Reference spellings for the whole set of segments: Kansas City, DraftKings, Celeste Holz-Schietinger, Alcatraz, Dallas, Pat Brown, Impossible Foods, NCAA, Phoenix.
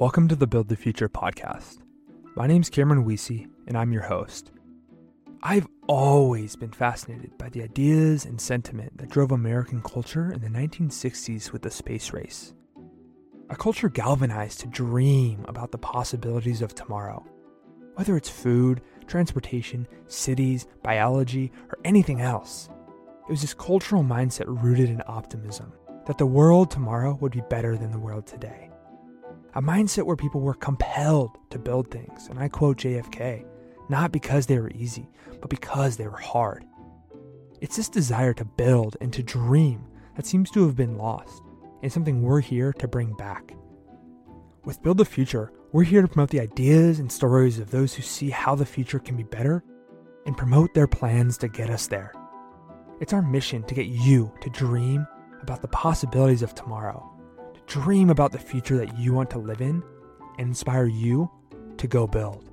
Welcome to the Build the Future podcast. My name's Cameron Wiese, and I'm your host. I've always been fascinated by the ideas and sentiment that drove American culture in the 1960s with the space race. A culture galvanized to dream about the possibilities of tomorrow. Whether it's food, transportation, cities, biology, or anything else, it was this cultural mindset rooted in optimism that the world tomorrow would be better than the world today. A mindset where people were compelled to build things, and I quote JFK, not because they were easy, but because they were hard. It's this desire to build and to dream that seems to have been lost, and something we're here to bring back. With Build the Future, we're here to promote the ideas and stories of those who see how the future can be better and promote their plans to get us there. It's our mission to get you to dream about the possibilities of tomorrow, to dream about the future that you want to live in, and inspire you to go build.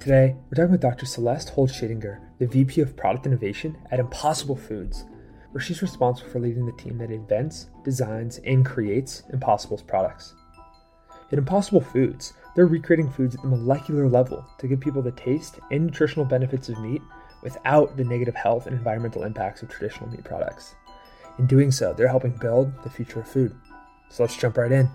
Today, we're talking with Dr. Celeste Holz-Schietinger, the VP of Product Innovation at Impossible Foods, where she's responsible for leading the team that invents, designs, and creates Impossible's products. At Impossible Foods, they're recreating foods at the molecular level to give people the taste and nutritional benefits of meat without the negative health and environmental impacts of traditional meat products. In doing so, they're helping build the future of food. So let's jump right in.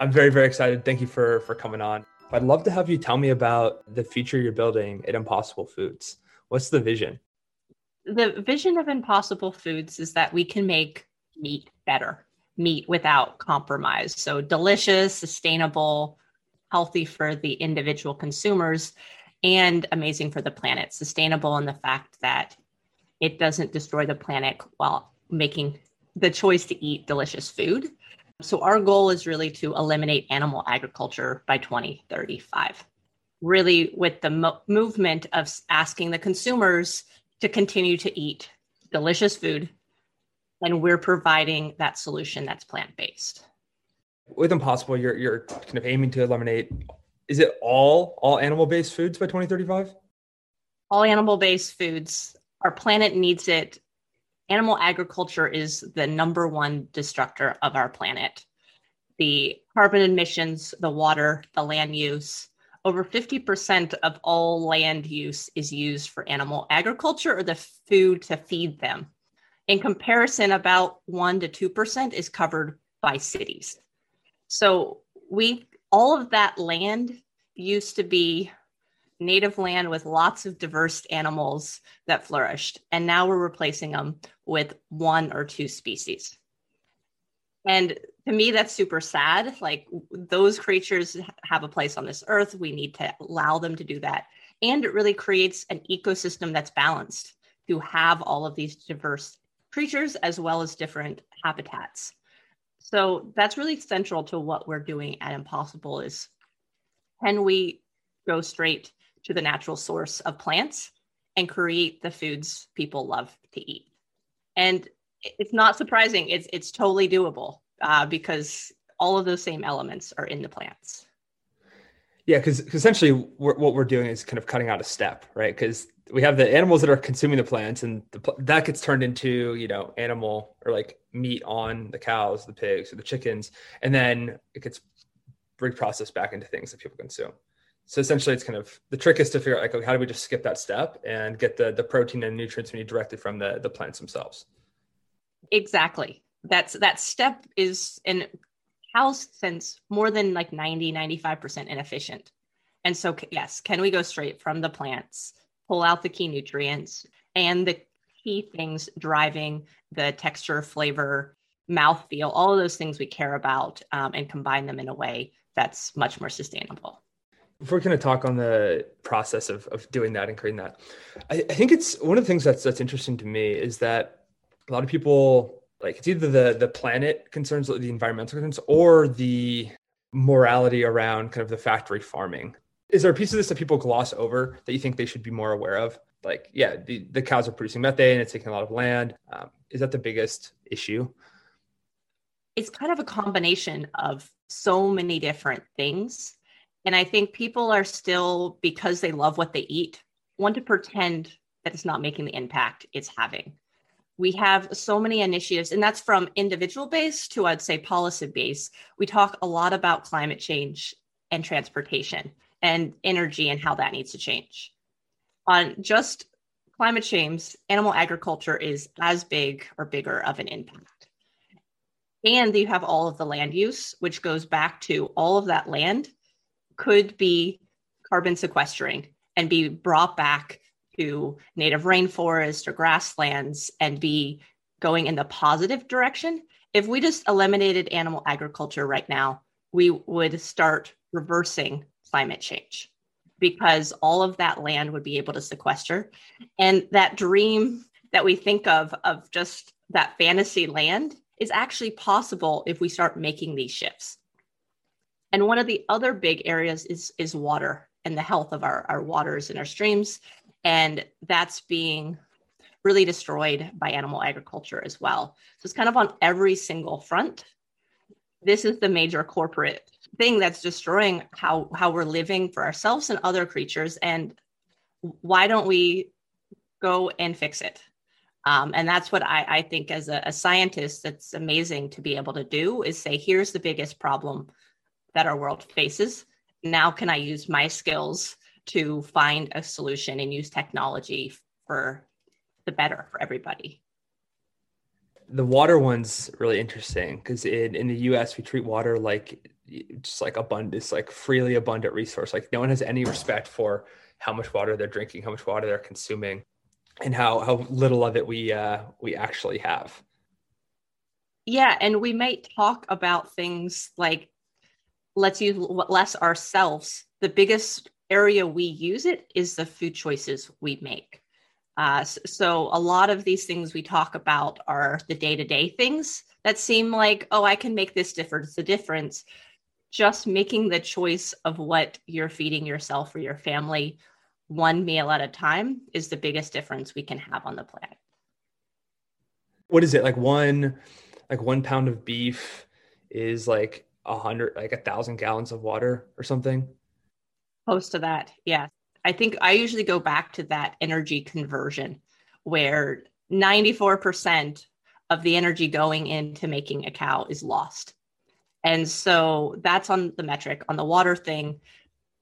I'm very, very excited. Thank you for coming on. I'd love to have you tell me about the future you're building at Impossible Foods. What's the vision? The vision of Impossible Foods is that we can make meat better, meat without compromise. So delicious, sustainable, healthy for the individual consumers, and amazing for the planet. Sustainable in the fact that it doesn't destroy the planet while making the choice to eat delicious food. So our goal is really to eliminate animal agriculture by 2035. Really with the movement of asking the consumers to continue to eat delicious food, and we're providing that solution that's plant-based. With Impossible, you're kind of aiming to eliminate, is it all animal-based foods by 2035? All animal-based foods. Our planet needs it. Animal agriculture is the number one destructor of our planet. The carbon emissions, the water, the land use, over 50% of all land use is used for animal agriculture or the food to feed them. In comparison, about 1% to 2% is covered by cities. So all of that land used to be native land with lots of diverse animals that flourished. And now we're replacing them with one or two species. And to me, that's super sad. Like, those creatures have a place on this earth. We need to allow them to do that. And it really creates an ecosystem that's balanced to have all of these diverse creatures as well as different habitats. So that's really central to what we're doing at Impossible is, can we go straight to the natural source of plants and create the foods people love to eat? And it's not surprising. It's totally doable because all of those same elements are in the plants. Yeah, because essentially what we're doing is kind of cutting out a step, right? Because we have the animals that are consuming the plants, and that gets turned into, animal or like meat on the cows, the pigs, or the chickens, and then it gets reprocessed back into things that people consume. So essentially, it's kind of, the trick is to figure out, like, okay, how do we just skip that step and get the protein and nutrients we need directly from the plants themselves? Exactly. That step is, in cows' sense, more than like 90-95% inefficient. And so yes, can we go straight from the plants, pull out the key nutrients and the key things driving the texture, flavor, mouthfeel, all of those things we care about, and combine them in a way that's much more sustainable. If we're going to talk on the process of doing that and creating that, I think it's one of the things that's interesting to me is that a lot of people, like, it's either the planet concerns, the environmental concerns, or the morality around kind of the factory farming. Is there a piece of this that people gloss over that you think they should be more aware of? Like, yeah, the cows are producing methane, it's taking a lot of land. Is that the biggest issue? It's kind of a combination of so many different things. And I think people are still, because they love what they eat, want to pretend that it's not making the impact it's having. We have so many initiatives, and that's from individual base to, I'd say, policy base. We talk a lot about climate change and transportation and energy and how that needs to change. On just climate change, animal agriculture is as big or bigger of an impact. And you have all of the land use, which goes back to all of that land could be carbon sequestering and be brought back to native rainforest or grasslands and be going in the positive direction. If we just eliminated animal agriculture right now, we would start reversing climate change because all of that land would be able to sequester. And that dream that we think of just that fantasy land is actually possible if we start making these shifts. And one of the other big areas is water and the health of our waters and our streams. And that's being really destroyed by animal agriculture as well. So it's kind of on every single front. This is the major corporate thing that's destroying how we're living for ourselves and other creatures. And why don't we go and fix it? And that's what I think as a scientist, that's amazing to be able to do is say, here's the biggest problem that our world faces. Now can I use my skills to find a solution and use technology for the better for everybody? The water one's really interesting because in the US, we treat water like just like abundance, like freely abundant resource. Like no one has any respect for how much water they're drinking, how much water they're consuming, and how little of it we actually have. Yeah, and we might talk about things like, let's use less ourselves. The biggest area we use it is the food choices we make. So a lot of these things we talk about are the day-to-day things that seem like, oh, I can make this difference, the difference. Just making the choice of what you're feeding yourself or your family one meal at a time is the biggest difference we can have on the planet. What is it? Like one pound of beef is like 1,000 gallons of water or something? Close to that, yeah. I think I usually go back to that energy conversion where 94% of the energy going into making a cow is lost. And so that's on the metric. On the water thing,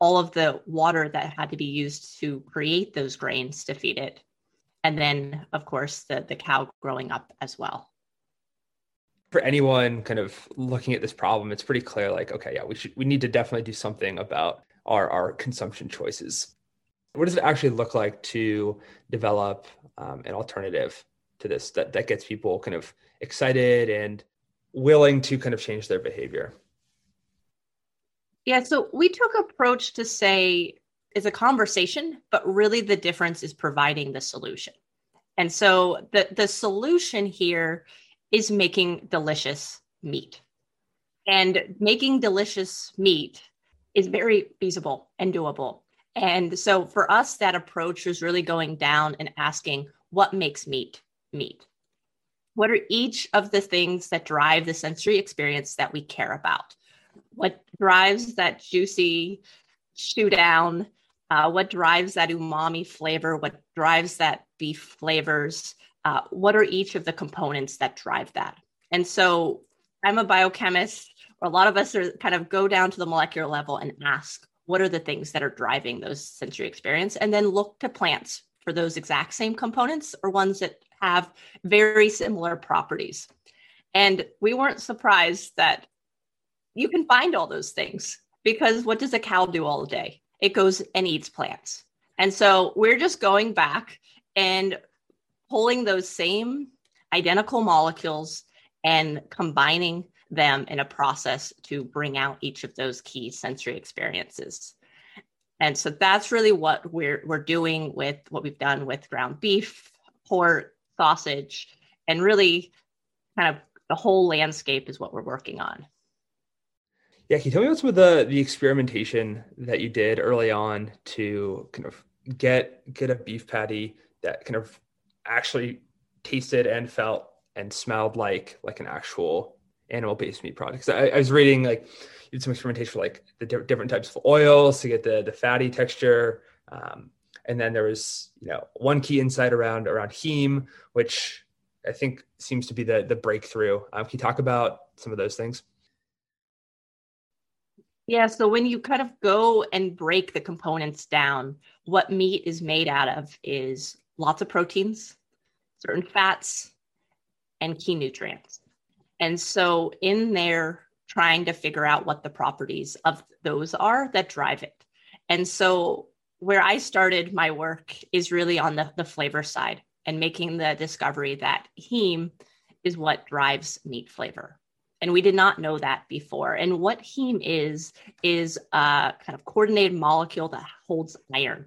all of the water that had to be used to create those grains to feed it. And then, of course, the cow growing up as well. For anyone kind of looking at this problem, it's pretty clear like, okay, yeah, we need to definitely do something about our consumption choices. What does it actually look like to develop an alternative to this that gets people kind of excited and willing to kind of change their behavior? Yeah, so we took approach to say it's a conversation, but really the difference is providing the solution. And so the solution here is making delicious meat. And making delicious meat is very feasible and doable. And so for us, that approach is really going down and asking, what makes meat meat? What are each of the things that drive the sensory experience that we care about? What drives that juicy chew down? What drives that umami flavor? What drives that beef flavors? What are each of the components that drive that? And so I'm a biochemist. A lot of us are kind of go down to the molecular level and ask, what are the things that are driving those sensory experience? And then look to plants for those exact same components or ones that have very similar properties. And we weren't surprised that you can find all those things because what does a cow do all day? It goes and eats plants. And so we're just going back and pulling those same identical molecules and combining them in a process to bring out each of those key sensory experiences. And so that's really what we're doing with what we've done with ground beef, pork, sausage, and really kind of the whole landscape is what we're working on. Yeah, can you tell me about some of the experimentation that you did early on to kind of get a beef patty that kind of actually tasted and felt and smelled like an actual animal-based meat products. I was reading like you did some experimentation for like the different types of oils to get the fatty texture, and then there was one key insight around heme, which I think seems to be the breakthrough. Can you talk about some of those things? Yeah, so when you kind of go and break the components down, what meat is made out of is lots of proteins, certain fats, and key nutrients. And so in there, trying to figure out what the properties of those are that drive it. And so where I started my work is really on the flavor side and making the discovery that heme is what drives meat flavor. And we did not know that before. And what heme is a kind of coordinated molecule that holds iron.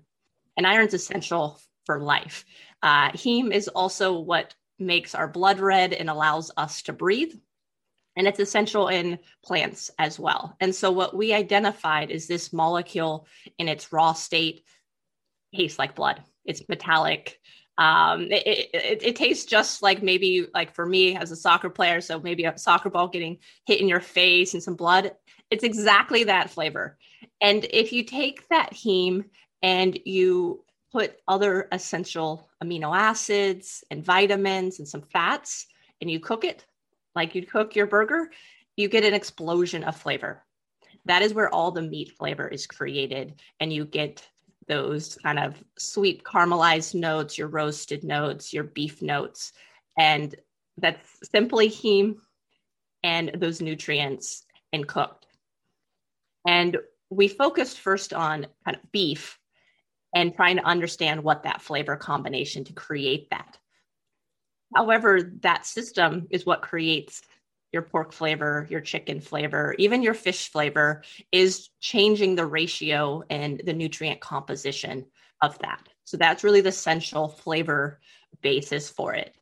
And iron's essential for life. Heme is also what makes our blood red and allows us to breathe. And it's essential in plants as well. And so what we identified is this molecule in its raw state tastes like blood. It's metallic. It tastes just like maybe like for me as a soccer player. So maybe a soccer ball getting hit in your face and some blood. It's exactly that flavor. And if you take that heme and you put other essential amino acids and vitamins and some fats and you cook it, like you'd cook your burger, you get an explosion of flavor. That is where all the meat flavor is created. And you get those kind of sweet caramelized notes, your roasted notes, your beef notes. And that's simply heme and those nutrients and cooked. And we focused first on kind of beef and trying to understand what that flavor combination to create that. However, that system is what creates your pork flavor, your chicken flavor, even your fish flavor is changing the ratio and the nutrient composition of that. So that's really the essential flavor basis for it.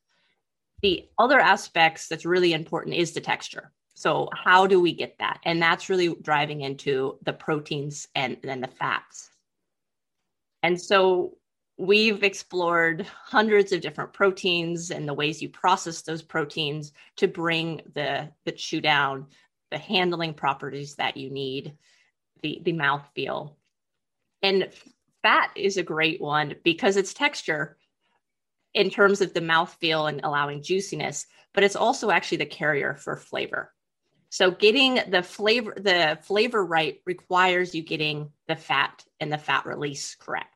The other aspects that's really important is the texture. So how do we get that? And that's really driving into the proteins and then the fats. And so we've explored hundreds of different proteins and the ways you process those proteins to bring the chew down, the handling properties that you need, the mouthfeel. And fat is a great one because it's texture in terms of the mouthfeel and allowing juiciness, but it's also actually the carrier for flavor. So getting the flavor right requires you getting the fat and the fat release correct.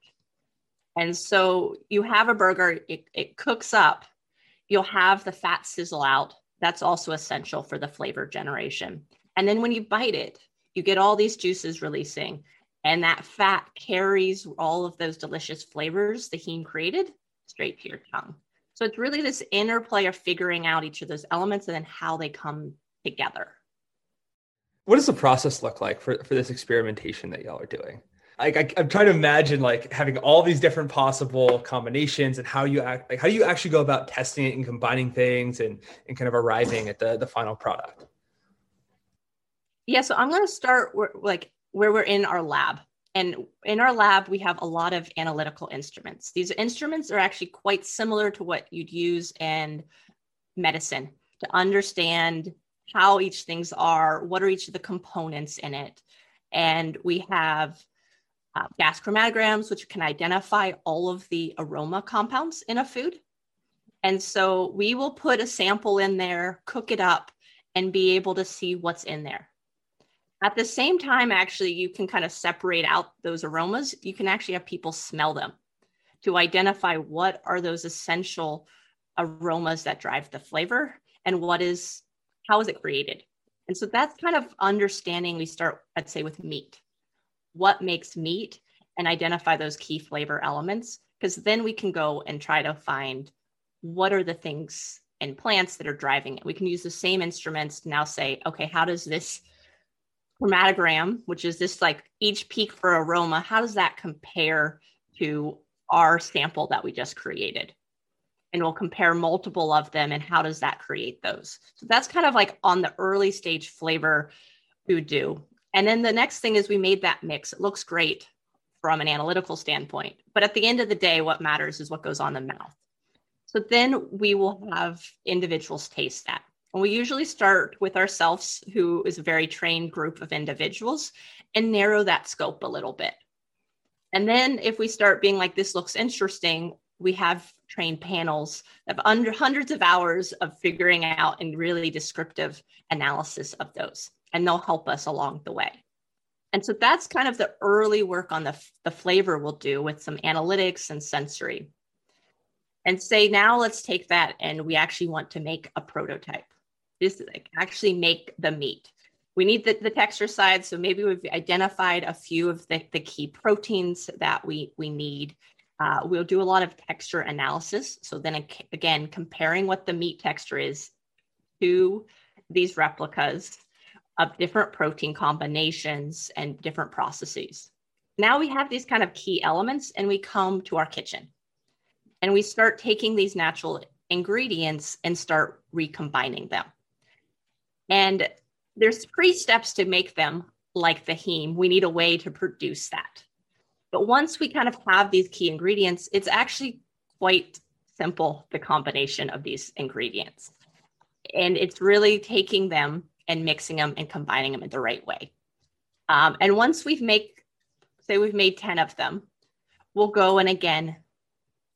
And so you have a burger, it cooks up, you'll have the fat sizzle out. That's also essential for the flavor generation. And then when you bite it, you get all these juices releasing and that fat carries all of those delicious flavors the heme created straight to your tongue. So it's really this interplay of figuring out each of those elements and then how they come together. What does the process look like for this experimentation that y'all are doing? I'm trying to imagine like having all these different possible combinations and how do you actually go about testing it and combining things and kind of arriving at the final product? Yeah, so I'm going to start where we're in our lab. And in our lab, we have a lot of analytical instruments. These instruments are actually quite similar to what you'd use in medicine to understand how each things are, what are each of the components in it. And we have gas chromatograms, which can identify all of the aroma compounds in a food. And so we will put a sample in there, cook it up, and be able to see what's in there. At the same time, actually, you can kind of separate out those aromas. You can actually have people smell them to identify what are those essential aromas that drive the flavor and how is it created? And so that's kind of understanding. We start, I'd say, with meat. What makes meat and identify those key flavor elements, because then we can go and try to find what are the things in plants that are driving it. We can use the same instruments to now say, okay, how does this chromatogram, which is this like each peak for aroma, how does that compare to our sample that we just created? And we'll compare multiple of them and how does that create those? So that's kind of like on the early stage flavor we would do. And then the next thing is we made that mix. It looks great from an analytical standpoint, but at the end of the day, what matters is what goes on the mouth. So then we will have individuals taste that. And we usually start with ourselves, who is a very trained group of individuals, and narrow that scope a little bit. And then if we start being like, this looks interesting, we have trained panels of under hundreds of hours of figuring out and really descriptive analysis of those, and they'll help us along the way. And so that's kind of the early work on the flavor we'll do with some analytics and sensory. And say, now let's take that and we actually want to make a prototype. This is like actually make the meat. We need the texture side. So maybe we've identified a few of the key proteins that we need. We'll do a lot of texture analysis. So then again, comparing what the meat texture is to these replicas of different protein combinations and different processes. Now we have these kind of key elements and we come to our kitchen and we start taking these natural ingredients and start recombining them. And there's 3 steps to make them like the heme. We need a way to produce that. But once we kind of have these key ingredients, it's actually quite simple, the combination of these ingredients. And it's really taking them and mixing them and combining them in the right way. And once we've made 10 of them, we'll go and again,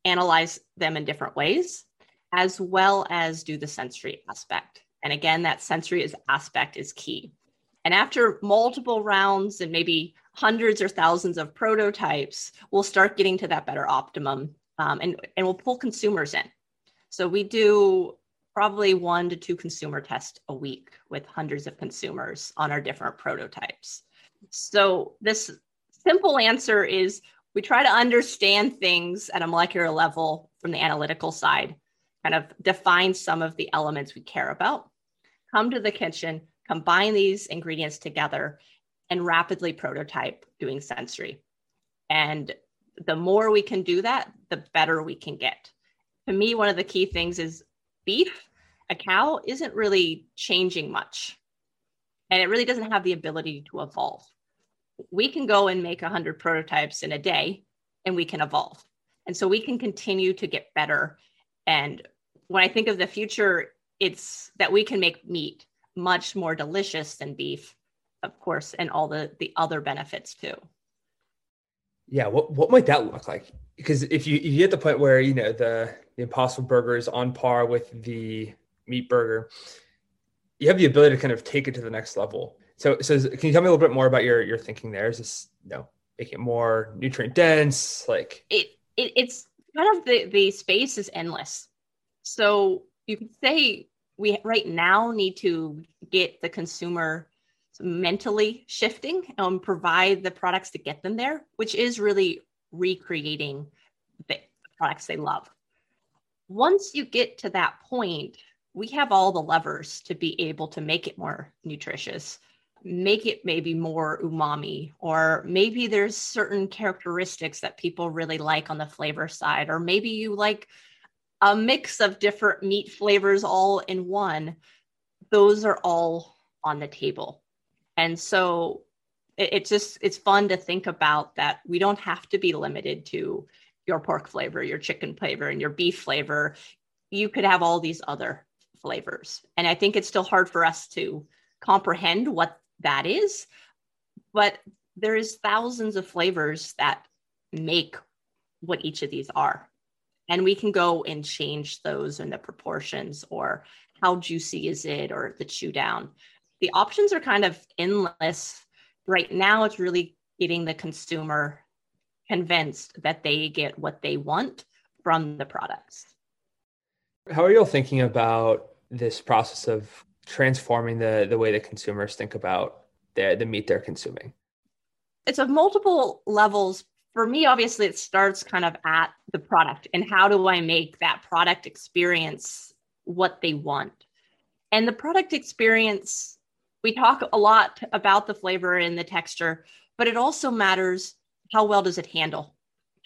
analyze them in different ways, as well as do the sensory aspect. And again, that sensory aspect is key. And after multiple rounds and maybe hundreds or thousands of prototypes, we'll start getting to that better optimum, and we'll pull consumers in. So we do probably 1 to 2 consumer tests a week with hundreds of consumers on our different prototypes. So this simple answer is we try to understand things at a molecular level from the analytical side, kind of define some of the elements we care about, come to the kitchen, combine these ingredients together, and rapidly prototype doing sensory. And the more we can do that, the better we can get. To me, one of the key things is beef, a cow, isn't really changing much. And it really doesn't have the ability to evolve. We can go and make 100 prototypes in a day and we can evolve. And so we can continue to get better. And when I think of the future, it's that we can make meat much more delicious than beef, of course, and all the other benefits too. Yeah, what might that look like? Because if you get the point where, you know, the Impossible Burger is on par with the meat burger, you have the ability to kind of take it to the next level. So can you tell me a little bit more about your thinking there? Is this, you know, make it more nutrient dense? Like it's kind of the space is endless. So you could say we right now need to get the consumer mentally shifting and provide the products to get them there, which is really recreating the products they love. Once you get to that point, we have all the levers to be able to make it more nutritious, make it maybe more umami, or maybe there's certain characteristics that people really like on the flavor side, or maybe you like a mix of different meat flavors all in one. Those are all on the table. And so it's fun to think about that we don't have to be limited to your pork flavor, your chicken flavor, and your beef flavor. You could have all these other flavors. And I think it's still hard for us to comprehend what that is, but there is thousands of flavors that make what each of these are. And we can go and change those and the proportions, or how juicy is it, or the chew down. The options are kind of endless. Right now, it's really getting the consumer convinced that they get what they want from the products. How are you all thinking about this process of transforming the way that consumers think about the meat they're consuming? It's of multiple levels. For me, obviously, it starts kind of at the product and how do I make that product experience what they want? And the product experience, we talk a lot about the flavor and the texture, but it also matters how well does it handle?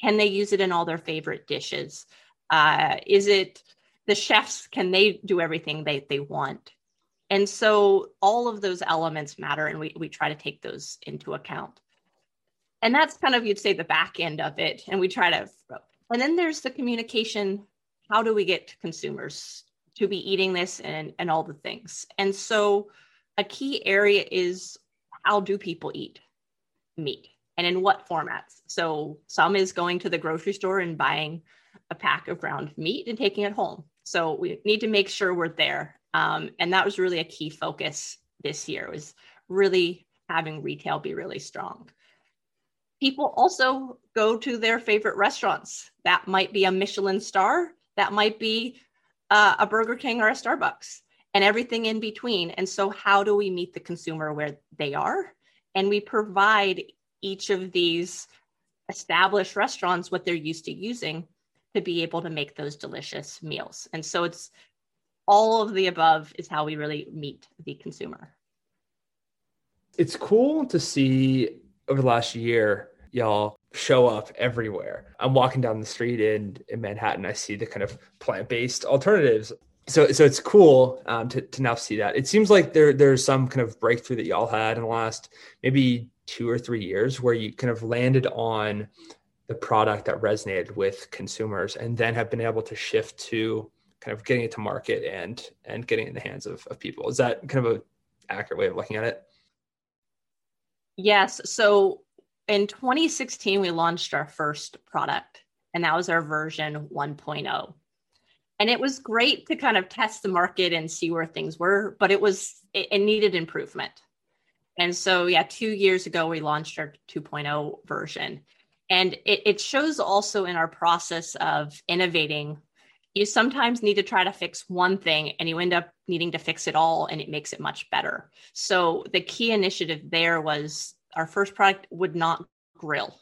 Can they use it in all their favorite dishes? Is it the chefs? Can they do everything they want? And so all of those elements matter, and we try to take those into account. And that's kind of, you'd say, the back end of it. And we try to, and then there's the communication. How do we get consumers to be eating this and all the things? And so a key area is how do people eat meat and in what formats? So some is going to the grocery store and buying a pack of ground meat and taking it home. So we need to make sure we're there. And that was really a key focus this year, was really having retail be really strong. People also go to their favorite restaurants. That might be a Michelin star. That might be a Burger King or a Starbucks, and everything in between. And so how do we meet the consumer where they are? And we provide each of these established restaurants what they're used to using to be able to make those delicious meals. And so it's all of the above is how we really meet the consumer. It's cool to see over the last year, y'all show up everywhere. I'm walking down the street in Manhattan. I see the kind of plant-based alternatives. So it's cool to now see that. It seems like there's some kind of breakthrough that y'all had in the last maybe 2 or 3 years where you kind of landed on the product that resonated with consumers and then have been able to shift to kind of getting it to market and getting it in the hands of people. Is that kind of an accurate way of looking at it? Yes. So in 2016, we launched our first product, and that was our version 1.0. And it was great to kind of test the market and see where things were, but it needed improvement. And so, 2 years ago, we launched our 2.0 version. And it shows also in our process of innovating, you sometimes need to try to fix one thing and you end up needing to fix it all, and it makes it much better. So the key initiative there was our first product would not grill.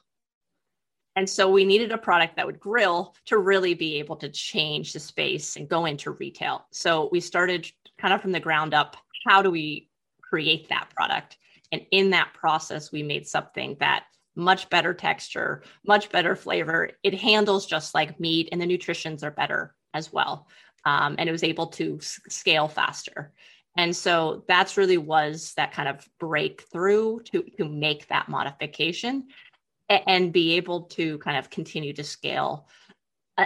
And so we needed a product that would grill to really be able to change the space and go into retail. So we started kind of from the ground up. How do we create that product? And in that process, we made something that much better texture, much better flavor. It handles just like meat, and the nutritions are better as well. And it was able to scale faster. And so that's really was that kind of breakthrough to make that modification and be able to kind of continue to scale.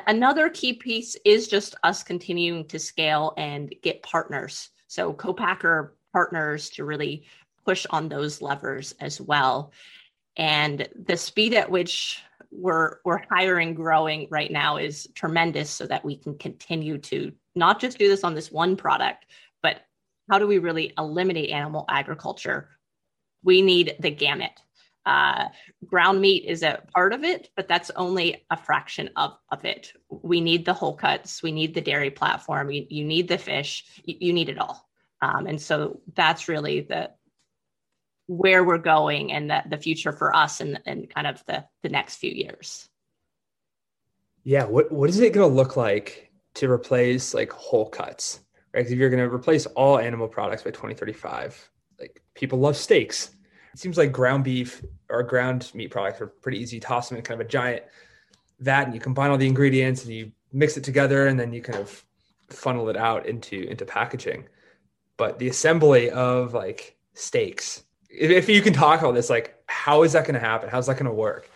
Another key piece is just us continuing to scale and get partners. So co-packer partners to really push on those levers as well. And the speed at which we're hiring, growing right now is tremendous, so that we can continue to not just do this on this one product, but how do we really eliminate animal agriculture? We need the gamut. Ground meat is a part of it, but that's only a fraction of it. We need the whole cuts. We need the dairy platform. You need the fish. You need it all. And so that's really where we're going and the future for us and kind of the next few years. Yeah. What is it going to look like to replace like whole cuts, right? 'Cause if you're going to replace all animal products by 2035, like people love steaks. It seems like ground beef or ground meat products are pretty easy. You toss them in kind of a giant vat and you combine all the ingredients and you mix it together, and then you kind of funnel it out into packaging. But the assembly of like steaks, if you can talk about this, like, how is that going to happen? How's that going to work?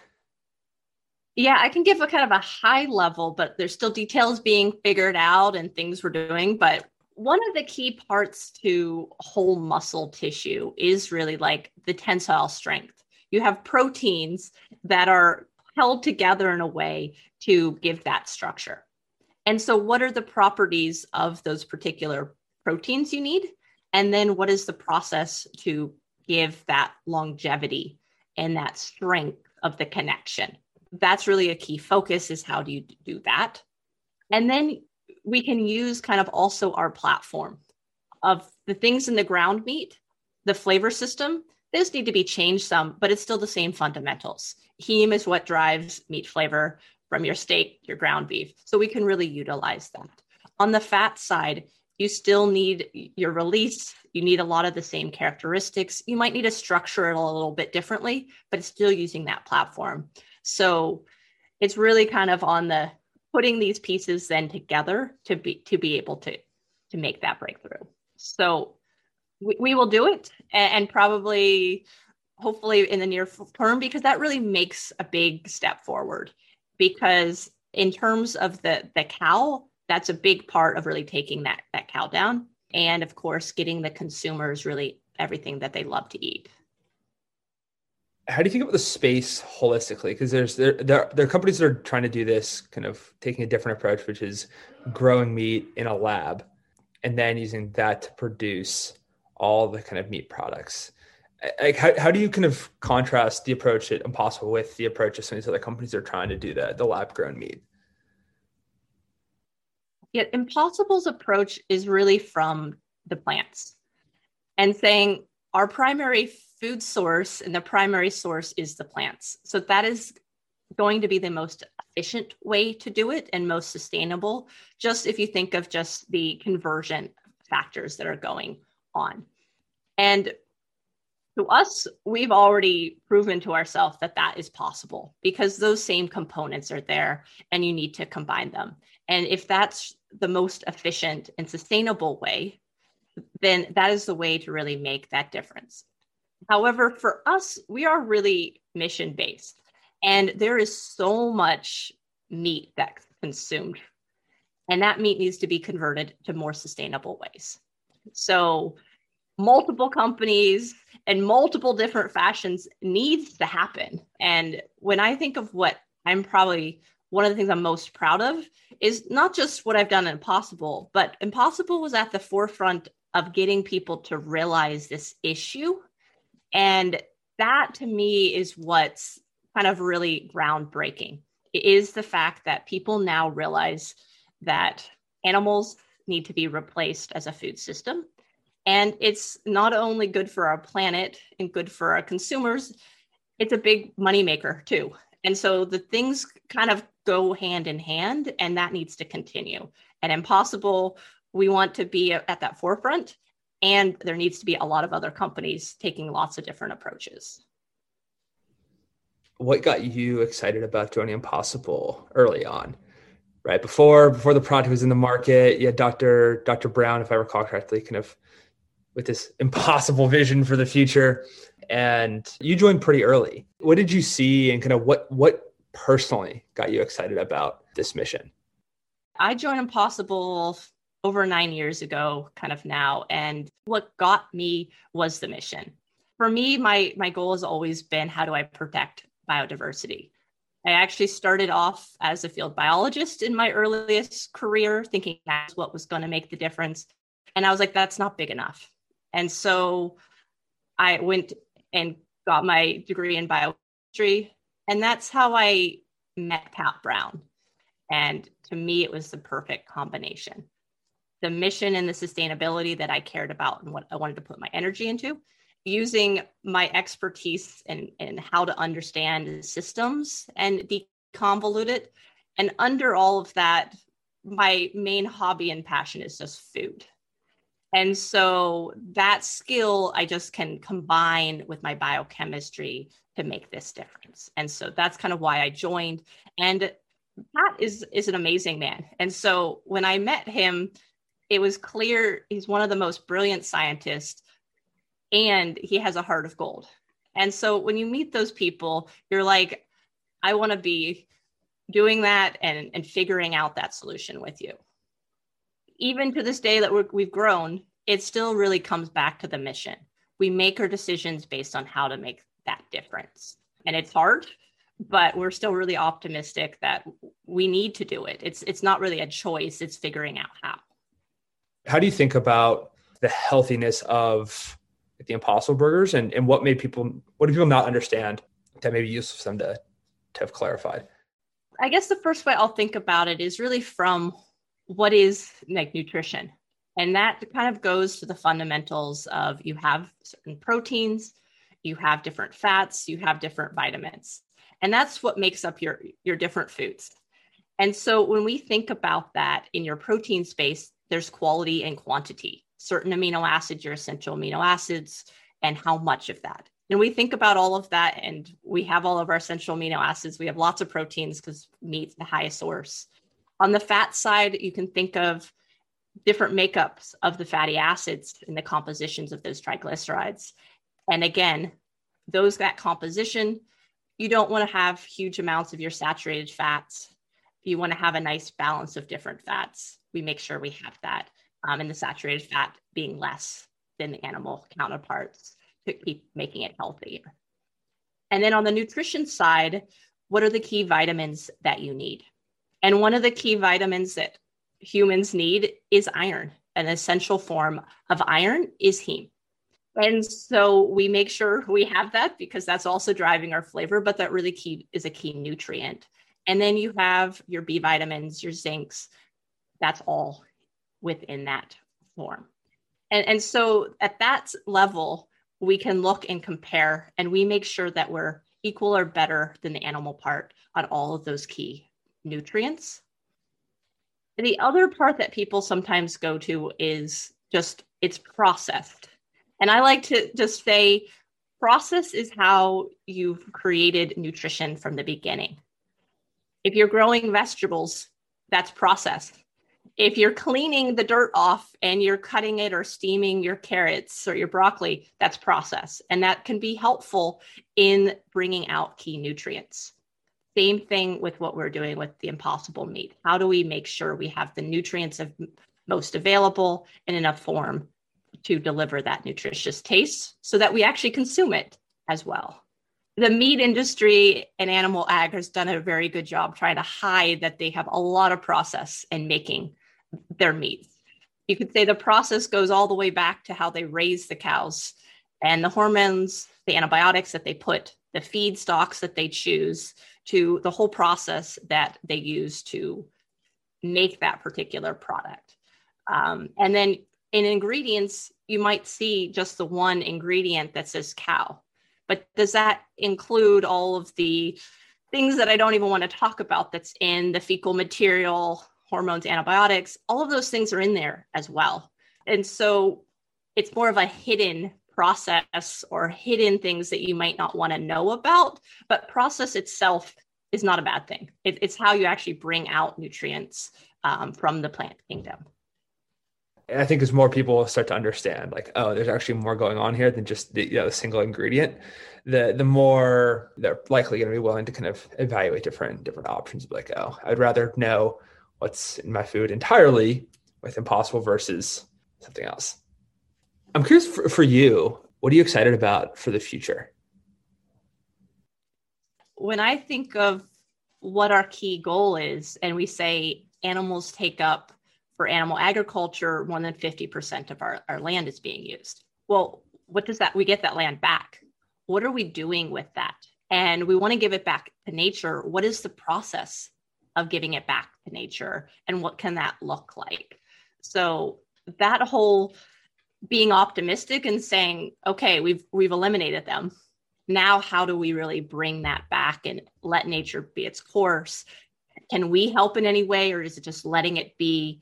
Yeah, I can give a kind of a high level, but there's still details being figured out and things we're doing. But one of the key parts to whole muscle tissue is really like the tensile strength. You have proteins that are held together in a way to give that structure. And so what are the properties of those particular proteins you need? And then what is the process to give that longevity and that strength of the connection? That's really a key focus, is how do you do that? And then we can use kind of also our platform of the things in the ground meat, the flavor system. Those need to be changed some, but it's still the same fundamentals. Heme is what drives meat flavor from your steak, your ground beef. So we can really utilize that. On the fat side, you still need your release. You need a lot of the same characteristics. You might need to structure it a little bit differently, but it's still using that platform. So it's really kind of on the putting these pieces then together to be able to make that breakthrough. So we will do it, and probably, hopefully in the near term, because that really makes a big step forward. Because in terms of the cow, that's a big part of really taking that cow down. And of course, getting the consumers really everything that they love to eat. How do you think about the space holistically? Because there are companies that are trying to do this, kind of taking a different approach, which is growing meat in a lab and then using that to produce all the kind of meat products. Like, how do you kind of contrast the approach at Impossible with the approach of some of these other companies that are trying to do the lab-grown meat? Yeah, Impossible's approach is really from the plants and saying our primary food source and the primary source is the plants. So that is going to be the most efficient way to do it and most sustainable, just if you think of just the conversion factors that are going on. And to us, we've already proven to ourselves that that is possible because those same components are there and you need to combine them. And if that's the most efficient and sustainable way, then that is the way to really make that difference. However, for us, we are really mission-based, and there is so much meat that's consumed, and that meat needs to be converted to more sustainable ways. So multiple companies and multiple different fashions needs to happen. And when I think of what I'm probably one of the things I'm most proud of is not just what I've done at Impossible, but Impossible was at the forefront of getting people to realize this issue. And that to me is what's kind of really groundbreaking. It is the fact that people now realize that animals need to be replaced as a food system. And it's not only good for our planet and good for our consumers, it's a big moneymaker too. And so the things kind of go hand in hand, and that needs to continue. At Impossible, we want to be at that forefront, and there needs to be a lot of other companies taking lots of different approaches. What got you excited about joining Impossible early on? Right before the product was in the market, you had Dr. Brown, if I recall correctly, kind of with this impossible vision for the future. And you joined pretty early. What did you see, and kind of what personally got you excited about this mission? I joined Impossible over 9 years ago, kind of now. And what got me was the mission. For me, my goal has always been, how do I protect biodiversity? I actually started off as a field biologist in my earliest career, thinking that's what was going to make the difference. And I was like, that's not big enough. And so I went and got my degree in biochemistry, and that's how I met Pat Brown. And to me, it was the perfect combination. The mission and the sustainability that I cared about and what I wanted to put my energy into, using my expertise in how to understand systems and deconvolute it. And under all of that, my main hobby and passion is just food. And so that skill I just can combine with my biochemistry to make this difference. And so that's kind of why I joined. And Pat is an amazing man. And so when I met him, it was clear he's one of the most brilliant scientists, and he has a heart of gold. And so when you meet those people, you're like, I want to be doing that and figuring out that solution with you. Even to this day that we've grown, it still really comes back to the mission. We make our decisions based on how to make that difference. And it's hard, but we're still really optimistic that we need to do it. It's not really a choice. It's figuring out how. How do you think about the healthiness of the Impossible Burgers, and what do people not understand that may be useful for them to have clarified? I guess the first way I'll think about it is really from what is like nutrition. And that kind of goes to the fundamentals of you have certain proteins, you have different fats, you have different vitamins. And that's what makes up your different foods. And so when we think about that in your protein space, there's quality and quantity, certain amino acids, your essential amino acids, and how much of that. And we think about all of that, and we have all of our essential amino acids. We have lots of proteins because meat's the highest source. On the fat side, you can think of different makeups of the fatty acids and the compositions of those triglycerides. And again, that composition, you don't want to have huge amounts of your saturated fats. You want to have a nice balance of different fats. We make sure we have that, and the saturated fat being less than the animal counterparts to keep making it healthier. And then on the nutrition side, what are the key vitamins that you need? And one of the key vitamins that humans need is iron. An essential form of iron is heme. And so we make sure we have that because that's also driving our flavor, but that really key is a key nutrient. And then you have your B vitamins, your zincs, that's all within that form. And so at that level, we can look and compare, and we make sure that we're equal or better than the animal part on all of those key nutrients. And the other part that people sometimes go to is just it's processed. And I like to just say process is how you've created nutrition from the beginning. If you're growing vegetables, that's processed. If you're cleaning the dirt off and you're cutting it or steaming your carrots or your broccoli, that's process. And that can be helpful in bringing out key nutrients. Same thing with what we're doing with the Impossible meat. How do we make sure we have the nutrients of most available and in a form to deliver that nutritious taste so that we actually consume it as well? The meat industry and animal ag has done a very good job trying to hide that they have a lot of process in making their meat. You could say the process goes all the way back to how they raise the cows and the hormones, the antibiotics that they put, the feed stocks that they choose, to the whole process that they use to make that particular product. And then in ingredients, you might see just the one ingredient that says cow. But does that include all of the things that I don't even want to talk about that's in the fecal material, hormones, antibiotics? All of those things are in there as well. And so it's more of a hidden process or hidden things that you might not want to know about, but process itself is not a bad thing. It's how you actually bring out nutrients from the plant kingdom. And I think as more people start to understand, like, oh, there's actually more going on here than just the single ingredient, the more they're likely going to be willing to kind of evaluate different options. Like, oh, I'd rather know what's in my food entirely with Impossible versus something else. I'm curious for you, what are you excited about for the future? When I think of what our key goal is, and we say animals take up for animal agriculture, more than 50% of our land is being used. Well, what does that, we get that land back. What are we doing with that? And we want to give it back to nature. What is the process of giving it back to nature? And what can that look like? So that whole being optimistic and saying, okay, we've eliminated them. Now, how do we really bring that back and let nature be its course? Can we help in any way, or is it just letting it be?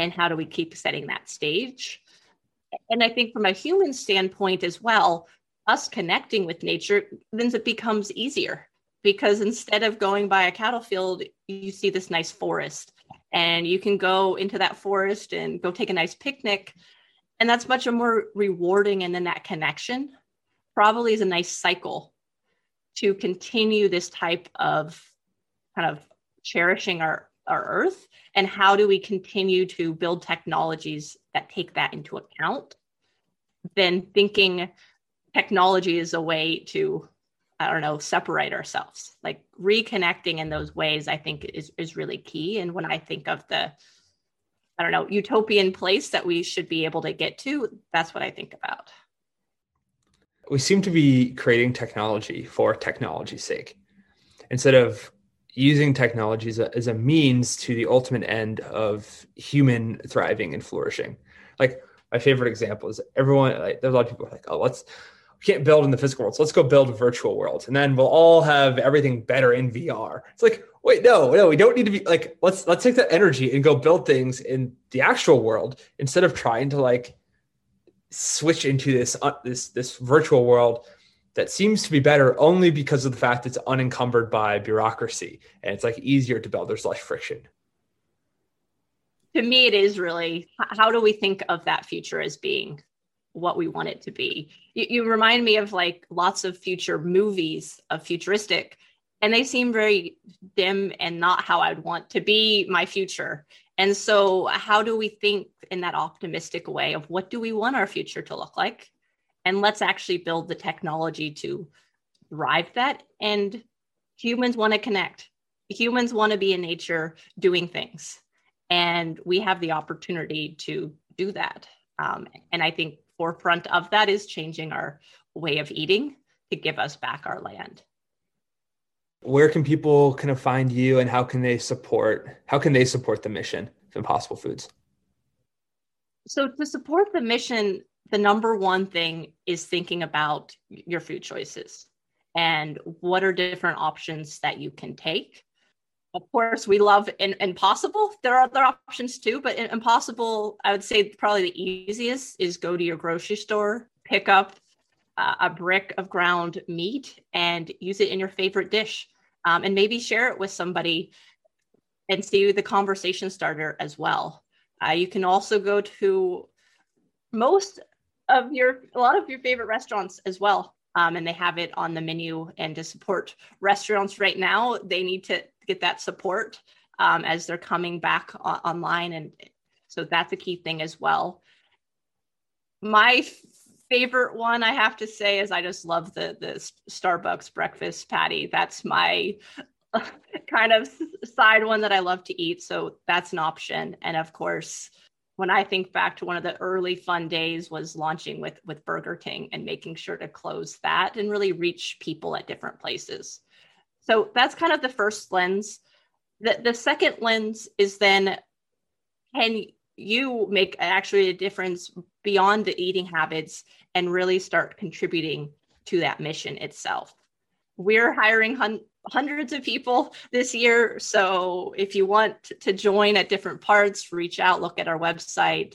And how do we keep setting that stage? And I think from a human standpoint as well, us connecting with nature, then it becomes easier because instead of going by a cattle field, you see this nice forest and you can go into that forest and go take a nice picnic. And that's much more rewarding. And then that connection probably is a nice cycle to continue this type of kind of cherishing our earth. And how do we continue to build technologies that take that into account? Then thinking technology is a way to, I don't know, separate ourselves, like reconnecting in those ways, I think is really key. And when I think of the, I don't know, utopian place that we should be able to get to, that's what I think about. We seem to be creating technology for technology's sake, instead of using technology as a means to the ultimate end of human thriving and flourishing. Like my favorite example is everyone, like, there's a lot of people who are like, oh, we can't build in the physical world, so let's go build a virtual world. And then we'll all have everything better in VR. It's like, wait, no, we don't need to be like, let's take that energy and go build things in the actual world instead of trying to like switch into this virtual world that seems to be better only because of the fact it's unencumbered by bureaucracy and it's like easier to build. There's less friction. To me, it is really, how do we think of that future as being what we want it to be? You remind me of like lots of future movies of futuristic, and they seem very dim and not how I'd want to be my future. And so how do we think in that optimistic way of what do we want our future to look like? And let's actually build the technology to thrived that. And humans want to connect. Humans want to be in nature doing things. And we have the opportunity to do that. And I think forefront of that is changing our way of eating to give us back our land. Where can people kind of find you, and how can they support the mission of Impossible Foods? So to support the mission, the number one thing is thinking about your food choices and what are different options that you can take. Of course, we love Impossible. There are other options too, but Impossible, I would say probably the easiest is go to your grocery store, pick up a brick of ground meat and use it in your favorite dish, and maybe share it with somebody and see the conversation starter as well. You can also go to a lot of your favorite restaurants as well. And they have it on the menu, and to support restaurants right now, they need to get that support as they're coming back online. And so that's a key thing as well. My favorite one, I have to say, is I just love the Starbucks breakfast patty. That's my kind of side one that I love to eat. So that's an option. And of course, when I think back to one of the early fun days was launching with Burger King and making sure to close that and really reach people at different places. So that's kind of the first lens. The second lens is then, can you make actually a difference beyond the eating habits and really start contributing to that mission itself? We're hiring hundreds of people this year. So if you want to join at different parts, reach out, look at our website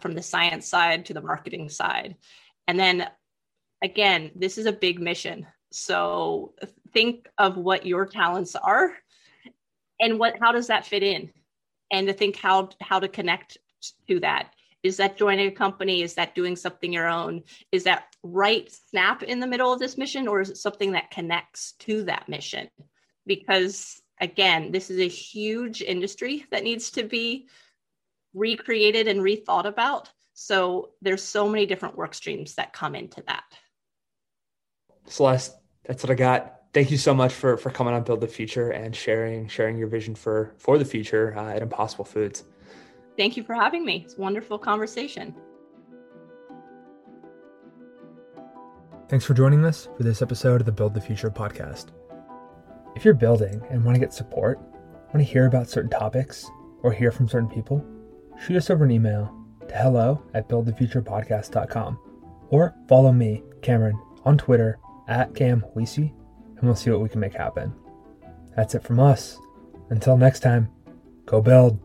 from the science side to the marketing side. And then again, this is a big mission. So think of what your talents are and how does that fit in? And to think how to connect to that. Is that joining a company? Is that doing something your own? Is that right snap in the middle of this mission, or is it something that connects to that mission? Because again, this is a huge industry that needs to be recreated and rethought about. So there's so many different work streams that come into that. Celeste, that's what I got. Thank you so much for coming on Build the Future and sharing your vision for the future at Impossible Foods. Thank you for having me. It's a wonderful conversation. Thanks for joining us for this episode of the Build the Future podcast. If you're building and want to get support, want to hear about certain topics, or hear from certain people, shoot us over an email to hello@buildthefuturepodcast.com, or follow me, Cameron, on Twitter @CamWeesey, and we'll see what we can make happen. That's it from us. Until next time, go build.